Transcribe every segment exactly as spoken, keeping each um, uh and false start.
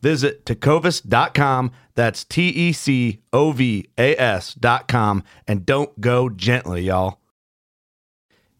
Visit tecovas dot com, that's T E C O V A S dot com, and don't go gently, y'all.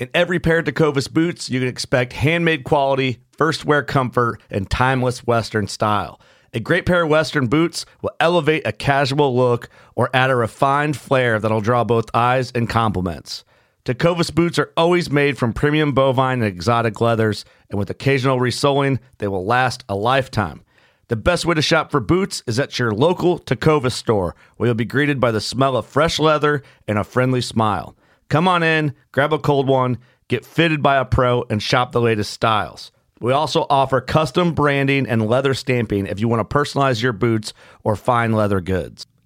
In every pair of Tecovas boots, you can expect handmade quality, first wear comfort, and timeless Western style. A great pair of Western boots will elevate a casual look or add a refined flair that'll draw both eyes and compliments. Tecovas boots are always made from premium bovine and exotic leathers, and with occasional resoling, they will last a lifetime. The best way to shop for boots is at your local Tecovas store, where you'll be greeted by the smell of fresh leather and a friendly smile. Come on in, grab a cold one, get fitted by a pro, and shop the latest styles. We also offer custom branding and leather stamping if you want to personalize your boots or fine leather goods.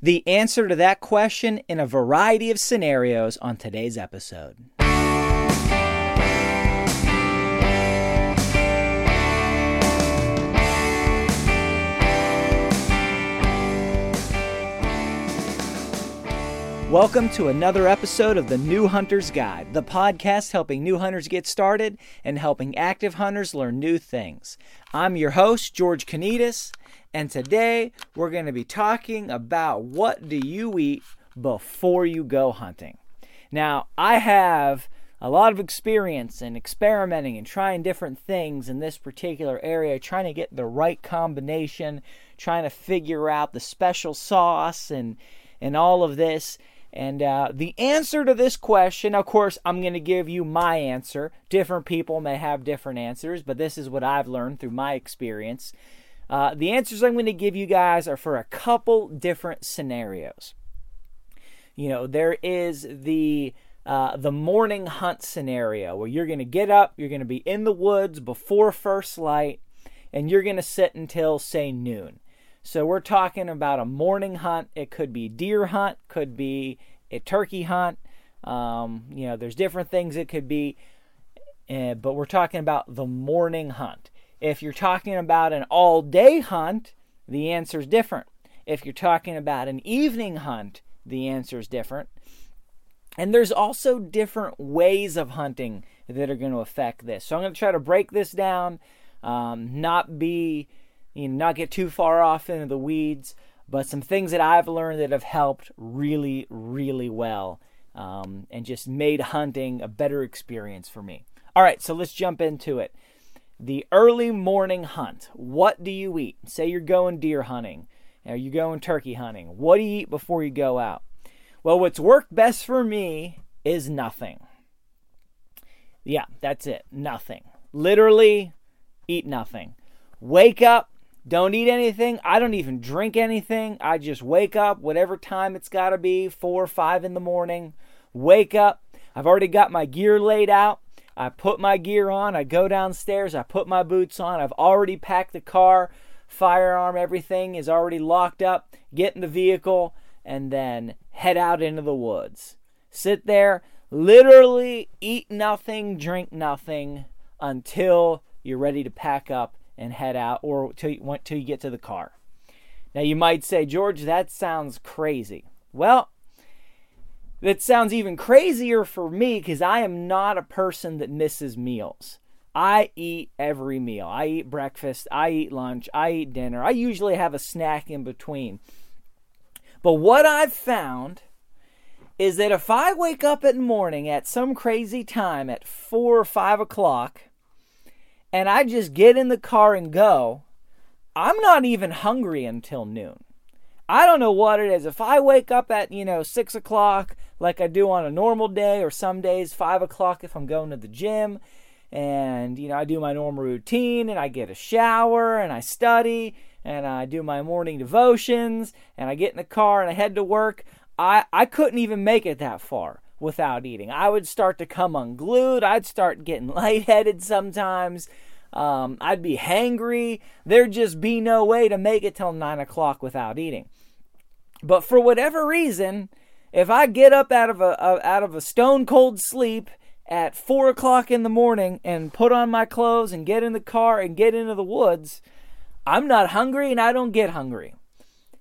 The answer to that question in a variety of scenarios on today's episode. Welcome to another episode of the New Hunters Guide, the podcast helping new hunters get started and helping active hunters learn new things. I'm your host, George Kanidis. And today, we're going to be talking about what do you eat before you go hunting. Now, I have a lot of experience in experimenting and trying different things in this particular area, trying to get the right combination, trying to figure out the special sauce and, and all of this. And uh, the answer to this question, of course, I'm going to give you my answer. Different people may have different answers, but this is what I've learned through my experience. Uh, the answers I'm going to give you guys are for a couple different scenarios. You know, there is the uh, the morning hunt scenario where you're going to get up, you're going to be in the woods before first light, and you're going to sit until, say, noon. So we're talking about a morning hunt. It could be deer hunt, could be a turkey hunt. Um, you know, there's different things it could be, uh, but we're talking about the morning hunt. If you're talking about an all-day hunt, the answer is different. If you're talking about an evening hunt, the answer is different. And there's also different ways of hunting that are going to affect this. So I'm going to try to break this down, um, not be, you know, not get too far off into the weeds, but some things that I've learned that have helped really, really well, um, and just made hunting a better experience for me. All right, so let's jump into it. The early morning hunt. What do you eat? Say you're going deer hunting, or you're going turkey hunting. What do you eat before you go out? Well, what's worked best for me is nothing. Yeah, that's it. Nothing. Literally, eat nothing. Wake up. Don't eat anything. I don't even drink anything. I just wake up whatever time it's got to be, four or five in the morning. Wake up. I've already got my gear laid out. I put my gear on, I go downstairs, I put my boots on, I've already packed the car, firearm, everything is already locked up, get in the vehicle, and then head out into the woods. Sit there, literally eat nothing, drink nothing until you're ready to pack up and head out, or till you, till you get to the car. Now you might say, George, that sounds crazy. Well, that sounds even crazier for me because I am not a person that misses meals. I eat every meal. I eat breakfast. I eat lunch. I eat dinner. I usually have a snack in between. But what I've found is that if I wake up in the morning at some crazy time at four or five o'clock and I just get in the car and go, I'm not even hungry until noon. I don't know what it is. If I wake up at, you know, six o'clock like I do on a normal day, or some days five o'clock if I'm going to the gym, and, you know, I do my normal routine, and I get a shower, and I study, and I do my morning devotions, and I get in the car and I head to work, I, I couldn't even make it that far without eating. I would start to come unglued. I'd start getting lightheaded sometimes. Um, I'd be hangry. There'd just be no way to make it till nine o'clock without eating. But for whatever reason, if I get up out of a, a out of a stone cold sleep at four o'clock in the morning and put on my clothes and get in the car and get into the woods, I'm not hungry and I don't get hungry.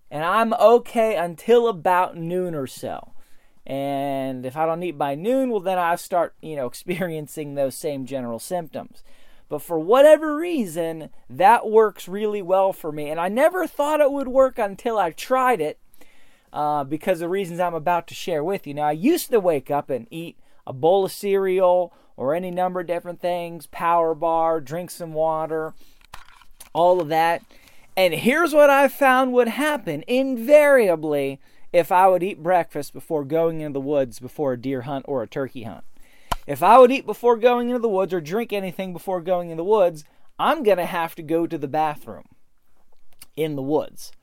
And I'm okay until about noon or so. And if I don't eat by noon, well, then I start, you know, experiencing those same general symptoms. But for whatever reason, that works really well for me. And I never thought it would work until I tried it, uh, because of reasons I'm about to share with you. Now, I used to wake up and eat a bowl of cereal or any number of different things, power bar, drink some water, all of that. And here's what I found would happen invariably if I would eat breakfast before going into the woods before a deer hunt or a turkey hunt. If I would eat before going into the woods or drink anything before going in the woods, I'm going to have to go to the bathroom in the woods.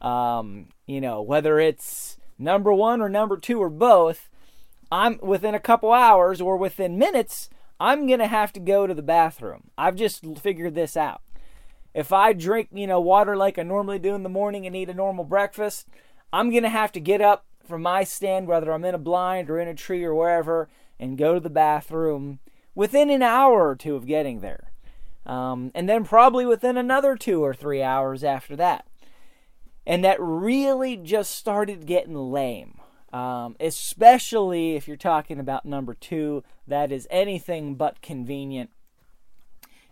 Um, you know, whether it's number one or number two or both, I'm within a couple hours or within minutes, I'm going to have to go to the bathroom. I've just figured this out. If I drink, you know, water like I normally do in the morning and eat a normal breakfast, I'm going to have to get up from my stand, whether I'm in a blind or in a tree or wherever, and go to the bathroom within an hour or two of getting there. Um, and then probably within another two or three hours after that. And that really just started getting lame. Um, especially if you're talking about number two, that is anything but convenient.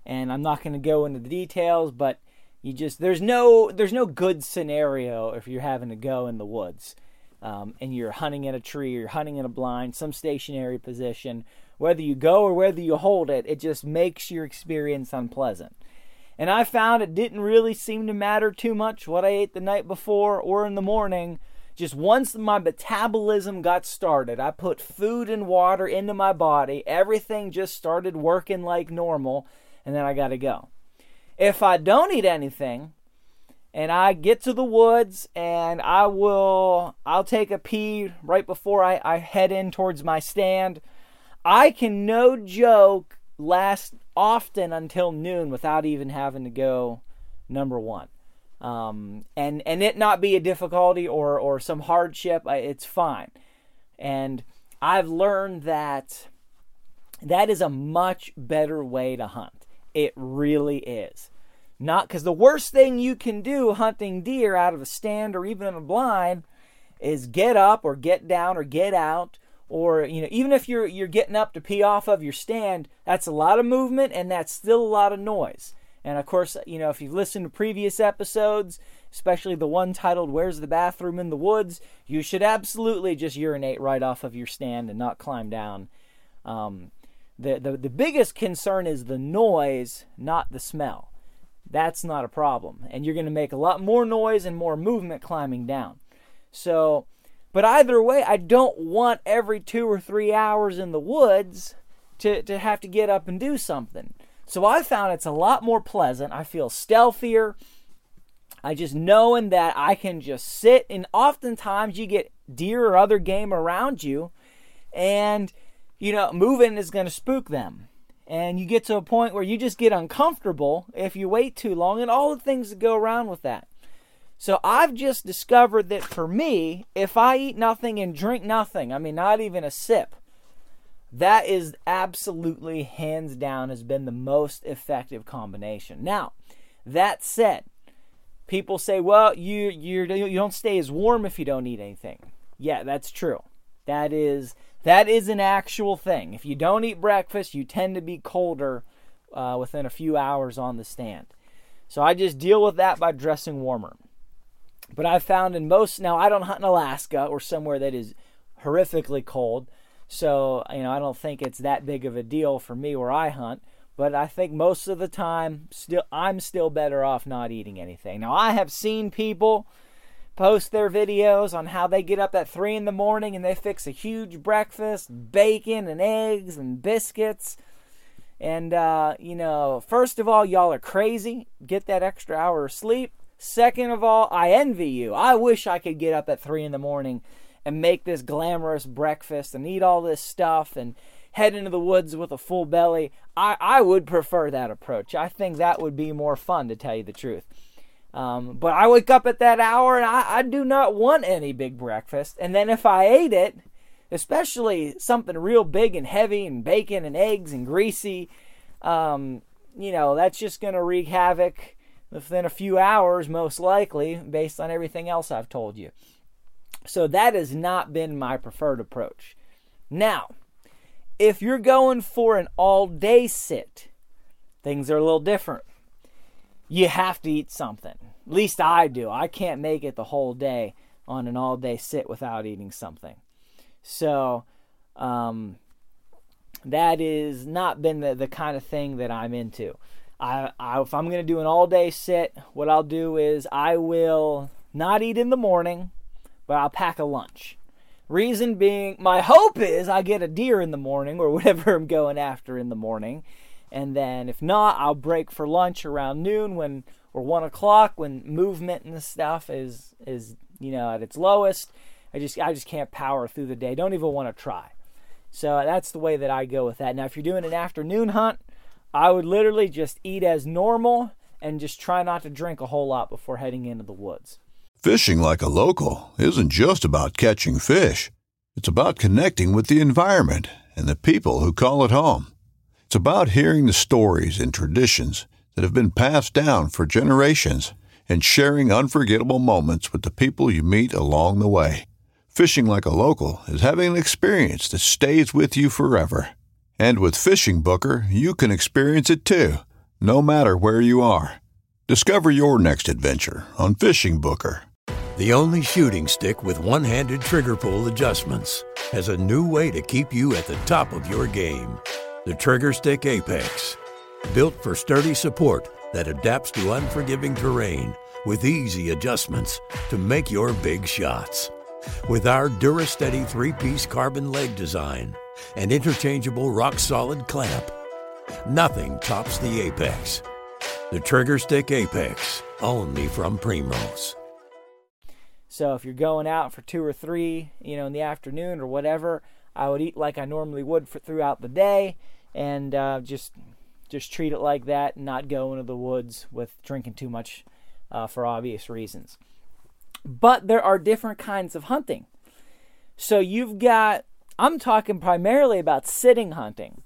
And I'm not going to go into the details, but you just there's no there's no good scenario if you're having to go in the woods, um, and you're hunting in a tree, or you're hunting in a blind, some stationary position. Whether you go or whether you hold it, it just makes your experience unpleasant. And I found it didn't really seem to matter too much what I ate the night before or in the morning. Just once my metabolism got started, I put food and water into my body. Everything just started working like normal. And then I got to go. If I don't eat anything and I get to the woods and I will, I'll take a pee right before I, I head in towards my stand, I can no joke last often until noon without even having to go number one. Um, and, and it not be a difficulty or, or some hardship. It's fine. And I've learned that that is a much better way to hunt. It really is. Not because the worst thing you can do hunting deer out of a stand or even in a blind is get up or get down or get out, or, you know, even if you're you're getting up to pee off of your stand, that's a lot of movement and that's still a lot of noise. And of course, you know, if you've listened to previous episodes, especially the one titled "Where's the Bathroom in the Woods," you should absolutely just urinate right off of your stand and not climb down. Um, The, the the biggest concern is the noise, not the smell. That's not a problem. And you're going to make a lot more noise and more movement climbing down. So, but either way, I don't want every two or three hours in the woods to, to have to get up and do something. So I found it's a lot more pleasant. I feel stealthier. I just knowing that I can just sit, and oftentimes you get deer or other game around you, and you know, moving is going to spook them. And you get to a point where you just get uncomfortable if you wait too long and all the things that go around with that. So I've just discovered that for me, if I eat nothing and drink nothing, I mean, not even a sip, that is absolutely, hands down, has been the most effective combination. Now, that said, people say, well, you you you don't stay as warm if you don't eat anything. Yeah, that's true. That is... That is an actual thing. If you don't eat breakfast, you tend to be colder uh, within a few hours on the stand. So I just deal with that by dressing warmer. But I've found in most, now I don't hunt in Alaska or somewhere that is horrifically cold. So, you know, I don't think it's that big of a deal for me where I hunt. But I think most of the time, still, I'm still better off not eating anything. Now, I have seen people post their videos on how they get up at three in the morning and they fix a huge breakfast, bacon and eggs and biscuits. And, uh, you know, first of all, y'all are crazy. Get that extra hour of sleep. Second of all, I envy you. I wish I could get up at three in the morning and make this glamorous breakfast and eat all this stuff and head into the woods with a full belly. I, I would prefer that approach. I think that would be more fun, to tell you the truth. Um, but I wake up at that hour and I, I do not want any big breakfast. And then if I ate it, especially something real big and heavy and bacon and eggs and greasy, um, you know, that's just going to wreak havoc within a few hours, most likely, based on everything else I've told you. So that has not been my preferred approach. Now, if you're going for an all-day sit, things are a little different. You have to eat something. At least I do. I can't make it the whole day on an all-day sit without eating something. So um, that is not been the, the kind of thing that I'm into. I, I, if I'm going to do an all-day sit, what I'll do is I will not eat in the morning, but I'll pack a lunch. Reason being, my hope is I get a deer in the morning or whatever I'm going after in the morning. And then if not, I'll break for lunch around noon when or one o'clock, when movement and stuff is, is you know, at its lowest. I just I just can't power through the day. Don't even want to try. So that's the way that I go with that. Now, if you're doing an afternoon hunt, I would literally just eat as normal and just try not to drink a whole lot before heading into the woods. Fishing like a local isn't just about catching fish. It's about connecting with the environment and the people who call it home. It's about hearing the stories and traditions that have been passed down for generations and sharing unforgettable moments with the people you meet along the way. Fishing like a local is having an experience that stays with you forever. And with Fishing Booker, you can experience it too, no matter where you are. Discover your next adventure on Fishing Booker. The only shooting stick with one-handed trigger pull adjustments has a new way to keep you at the top of your game. The Trigger Stick Apex. Built for sturdy support that adapts to unforgiving terrain with easy adjustments to make your big shots. With our DuraSteady three-piece carbon leg design, an interchangeable rock-solid clamp. Nothing tops the Apex. The Trigger Stick Apex, only from Primos. So if you're going out for two or three, you know, in the afternoon or whatever, I would eat like I normally would for throughout the day, and uh, just just treat it like that, and not go into the woods with drinking too much uh, for obvious reasons. But there are different kinds of hunting. So you've got I'm talking primarily about sitting hunting.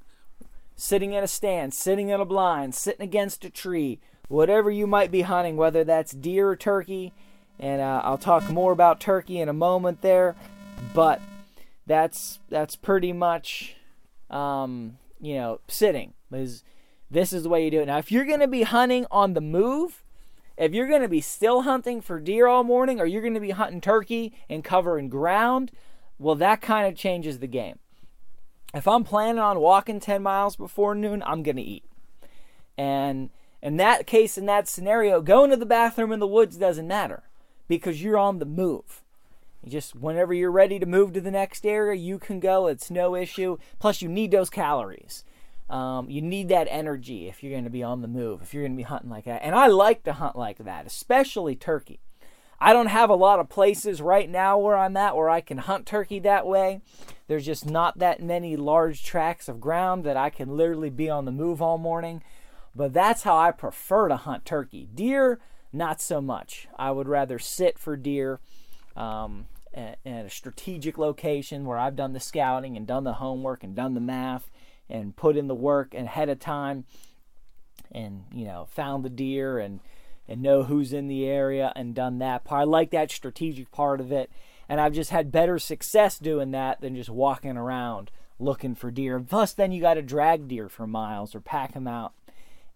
Sitting in a stand, sitting in a blind, sitting against a tree, whatever you might be hunting, whether that's deer or turkey. And uh, I'll talk more about turkey in a moment there. But that's that's pretty much, um, you know, sitting. Is, this is the way you do it. Now, if you're going to be hunting on the move, if you're going to be still hunting for deer all morning, or you're going to be hunting turkey and covering ground, well, that kind of changes the game. If I'm planning on walking ten miles before noon, I'm going to eat. And in that case, in that scenario, going to the bathroom in the woods doesn't matter because you're on the move. You just whenever you're ready to move to the next area, you can go. It's no issue. Plus, you need those calories. Um, you need that energy if you're going to be on the move, if you're going to be hunting like that. And I like to hunt like that, especially turkey. I don't have a lot of places right now where I'm at where I can hunt turkey that way. There's just not that many large tracts of ground that I can literally be on the move all morning. But that's how I prefer to hunt turkey. Deer, not so much. I would rather sit for deer um, at, at a strategic location where I've done the scouting and done the homework and done the math and put in the work ahead of time and, you know, found the deer and and know who's in the area and done that part. I like that strategic part of it. And I've just had better success doing that than just walking around looking for deer. Plus, then you got to drag deer for miles or pack them out.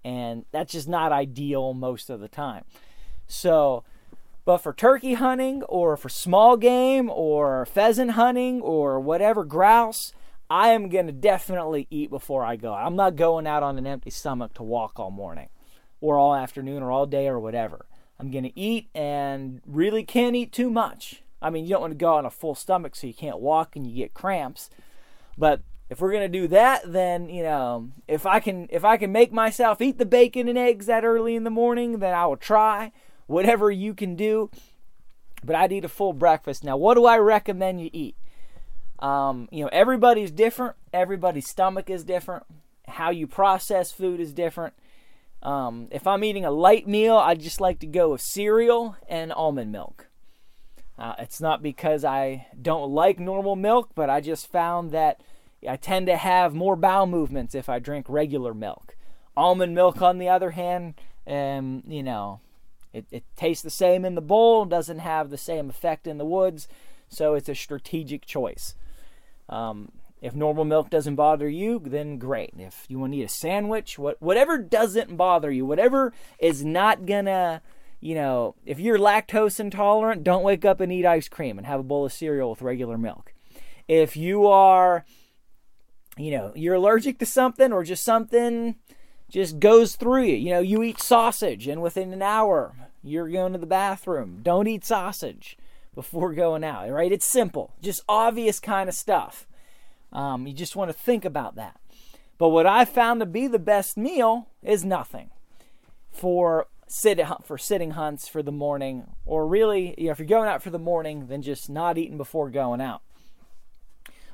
And that's just not ideal most of the time. So, but for turkey hunting or for small game or pheasant hunting or whatever, grouse, I am going to definitely eat before I go. I'm not going out on an empty stomach to walk all morning, or all afternoon, or all day, or whatever. I'm going to eat and really can't eat too much. I mean, you don't want to go on a full stomach so you can't walk and you get cramps. But if we're going to do that, then, you know, if I can if I can make myself eat the bacon and eggs that early in the morning, then I will try whatever you can do. But I'd eat a full breakfast. Now, what do I recommend you eat? Um, you know, everybody's different. Everybody's stomach is different. How you process food is different. Um, if I'm eating a light meal, I just like to go with cereal and almond milk. Uh, it's not because I don't like normal milk, but I just found that I tend to have more bowel movements if I drink regular milk. Almond milk, on the other hand, um, you know, it, it tastes the same in the bowl, doesn't have the same effect in the woods, so it's a strategic choice. Um, if normal milk doesn't bother you, then great. If you want to eat a sandwich, what, whatever doesn't bother you, whatever is not gonna, you know, if you're lactose intolerant, don't wake up and eat ice cream and have a bowl of cereal with regular milk. If you are, you know, you're allergic to something or just something just goes through you. You know, you eat sausage and within an hour you're going to the bathroom. Don't eat sausage before going out, right? It's simple, just obvious kind of stuff. Um, you just want to think about that. But what I found to be the best meal is nothing for sit for sitting hunts for the morning, or really, you know, if you're going out for the morning, then just not eating before going out.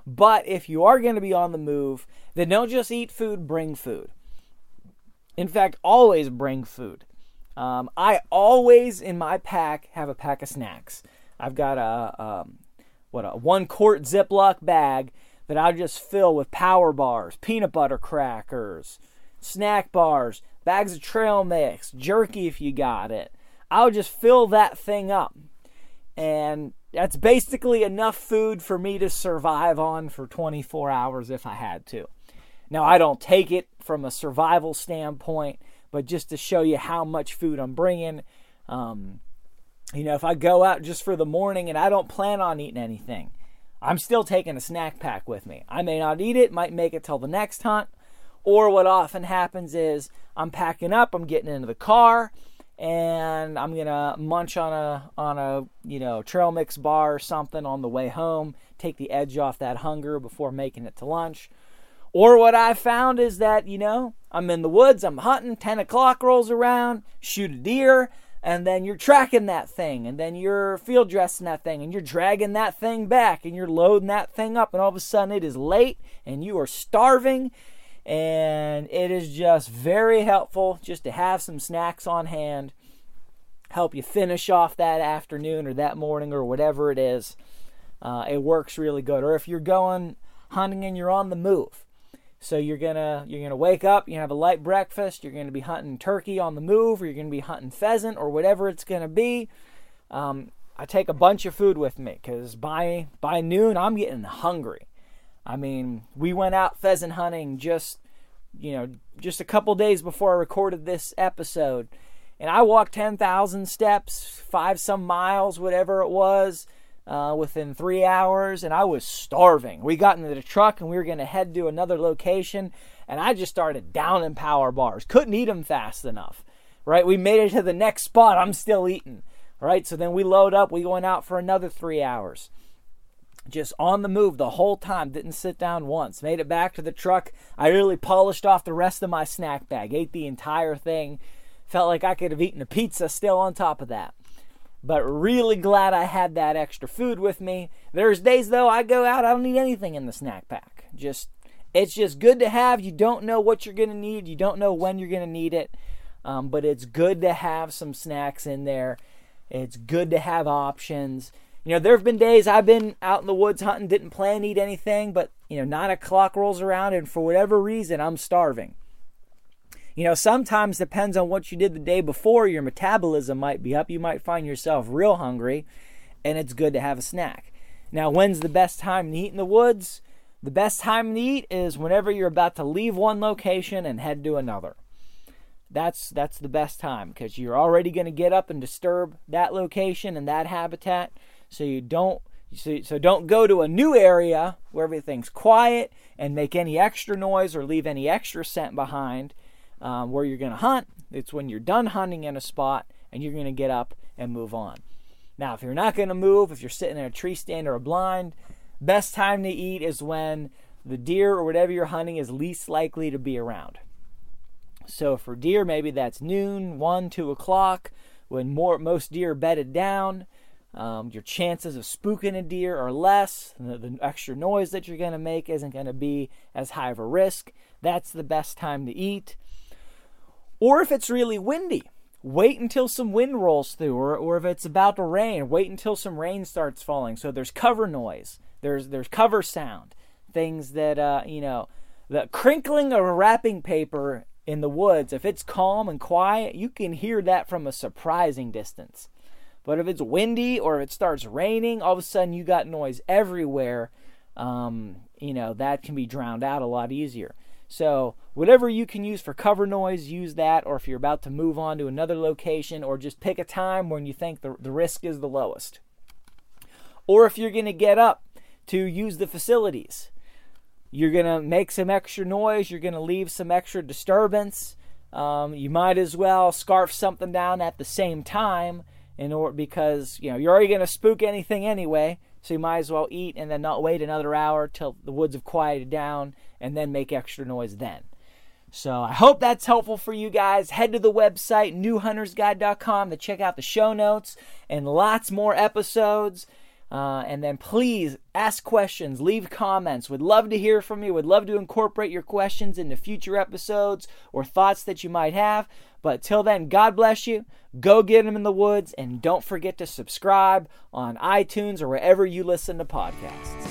But if you are going to be on the move, then don't just eat food, bring food. In fact, always bring food. Um, I always, in my pack, have a pack of snacks. I've got a, um, what, a one-quart Ziploc bag that I'll just fill with power bars, peanut butter crackers, snack bars, bags of trail mix, jerky if you got it. I'll just fill that thing up. And that's basically enough food for me to survive on for twenty-four hours if I had to. Now, I don't take it from a survival standpoint, but just to show you how much food I'm bringing. Um, you know, if I go out just for the morning and I don't plan on eating anything, I'm still taking a snack pack with me. I may not eat it, might make it till the next hunt. Or what often happens is I'm packing up, I'm getting into the car, and I'm gonna munch on a on a you know trail mix bar or something on the way home, take the edge off that hunger before making it to lunch. Or what I found is that, you know, I'm in the woods, I'm hunting, ten o'clock rolls around, shoot a deer, and then you're tracking that thing, and then you're field dressing that thing, and you're dragging that thing back, and you're loading that thing up, and all of a sudden it is late, and you are starving. And it is just very helpful just to have some snacks on hand, help you finish off that afternoon or that morning or whatever it is. Uh, it works really good. Or if you're going hunting and you're on the move, so you're gonna you're gonna wake up, you have a light breakfast, you're gonna be hunting turkey on the move, or you're gonna be hunting pheasant or whatever it's gonna be. Um, I take a bunch of food with me because by by noon I'm getting hungry. I mean, we went out pheasant hunting just, you know, just a couple days before I recorded this episode. And I walked ten thousand steps, five some miles, whatever it was, uh, within three hours. And I was starving. We got into the truck and we were going to head to another location. And I just started downing power bars. Couldn't eat them fast enough, right? We made it to the next spot. I'm still eating, right? So then we load up. We went out for another three hours. Just on the move the whole time, didn't sit down once, made it back to the truck. I really polished off the rest of my snack bag, ate the entire thing, felt like I could have eaten a pizza still on top of that. But really glad I had that extra food with me. There's days though I go out, I don't need anything in the snack pack. Just, it's just good to have. You don't know what you're going to need, you don't know when you're going to need it, um, but it's good to have some snacks in there. It's good to have options. You know, there have been days I've been out in the woods hunting, didn't plan to eat anything, but, you know, nine o'clock rolls around and for whatever reason, I'm starving. You know, sometimes depends on what you did the day before. Your metabolism might be up. You might find yourself real hungry, and it's good to have a snack. Now, when's the best time to eat in the woods? The best time to eat is whenever you're about to leave one location and head to another. That's, that's the best time because you're already going to get up and disturb that location and that habitat. So you don't so, so don't go to a new area where everything's quiet and make any extra noise or leave any extra scent behind um, where you're going to hunt. It's when you're done hunting in a spot and you're going to get up and move on. Now, if you're not going to move, if you're sitting in a tree stand or a blind, best time to eat is when the deer or whatever you're hunting is least likely to be around. So for deer, maybe that's noon, one, two o'clock, when more, most deer are bedded down. Um, your chances of spooking a deer are less. The, the extra noise that you're going to make isn't going to be as high of a risk. That's the best time to eat. Or if it's really windy, wait until some wind rolls through. Or, or if it's about to rain, wait until some rain starts falling. So there's cover noise. There's there's cover sound. Things that, uh, you know, the crinkling of wrapping paper in the woods. If it's calm and quiet, you can hear that from a surprising distance. But if it's windy or if it starts raining, all of a sudden you got noise everywhere. Um, you know, that can be drowned out a lot easier. So whatever you can use for cover noise, use that. Or if you're about to move on to another location, or just pick a time when you think the, the risk is the lowest. Or if you're going to get up to use the facilities, you're going to make some extra noise. You're going to leave some extra disturbance. Um, you might as well scarf something down at the same time. In order, because you know you're already going to spook anything anyway, so you might as well eat and then not wait another hour till the woods have quieted down and then make extra noise then. So I hope that's helpful for you guys. Head to the website new hunters guide dot com to check out the show notes and lots more episodes. Uh, and then please ask questions, leave comments. Would love to hear from you. Would love to incorporate your questions into future episodes or thoughts that you might have. But till then, God bless you. Go get them in the woods, and don't forget to subscribe on iTunes or wherever you listen to podcasts.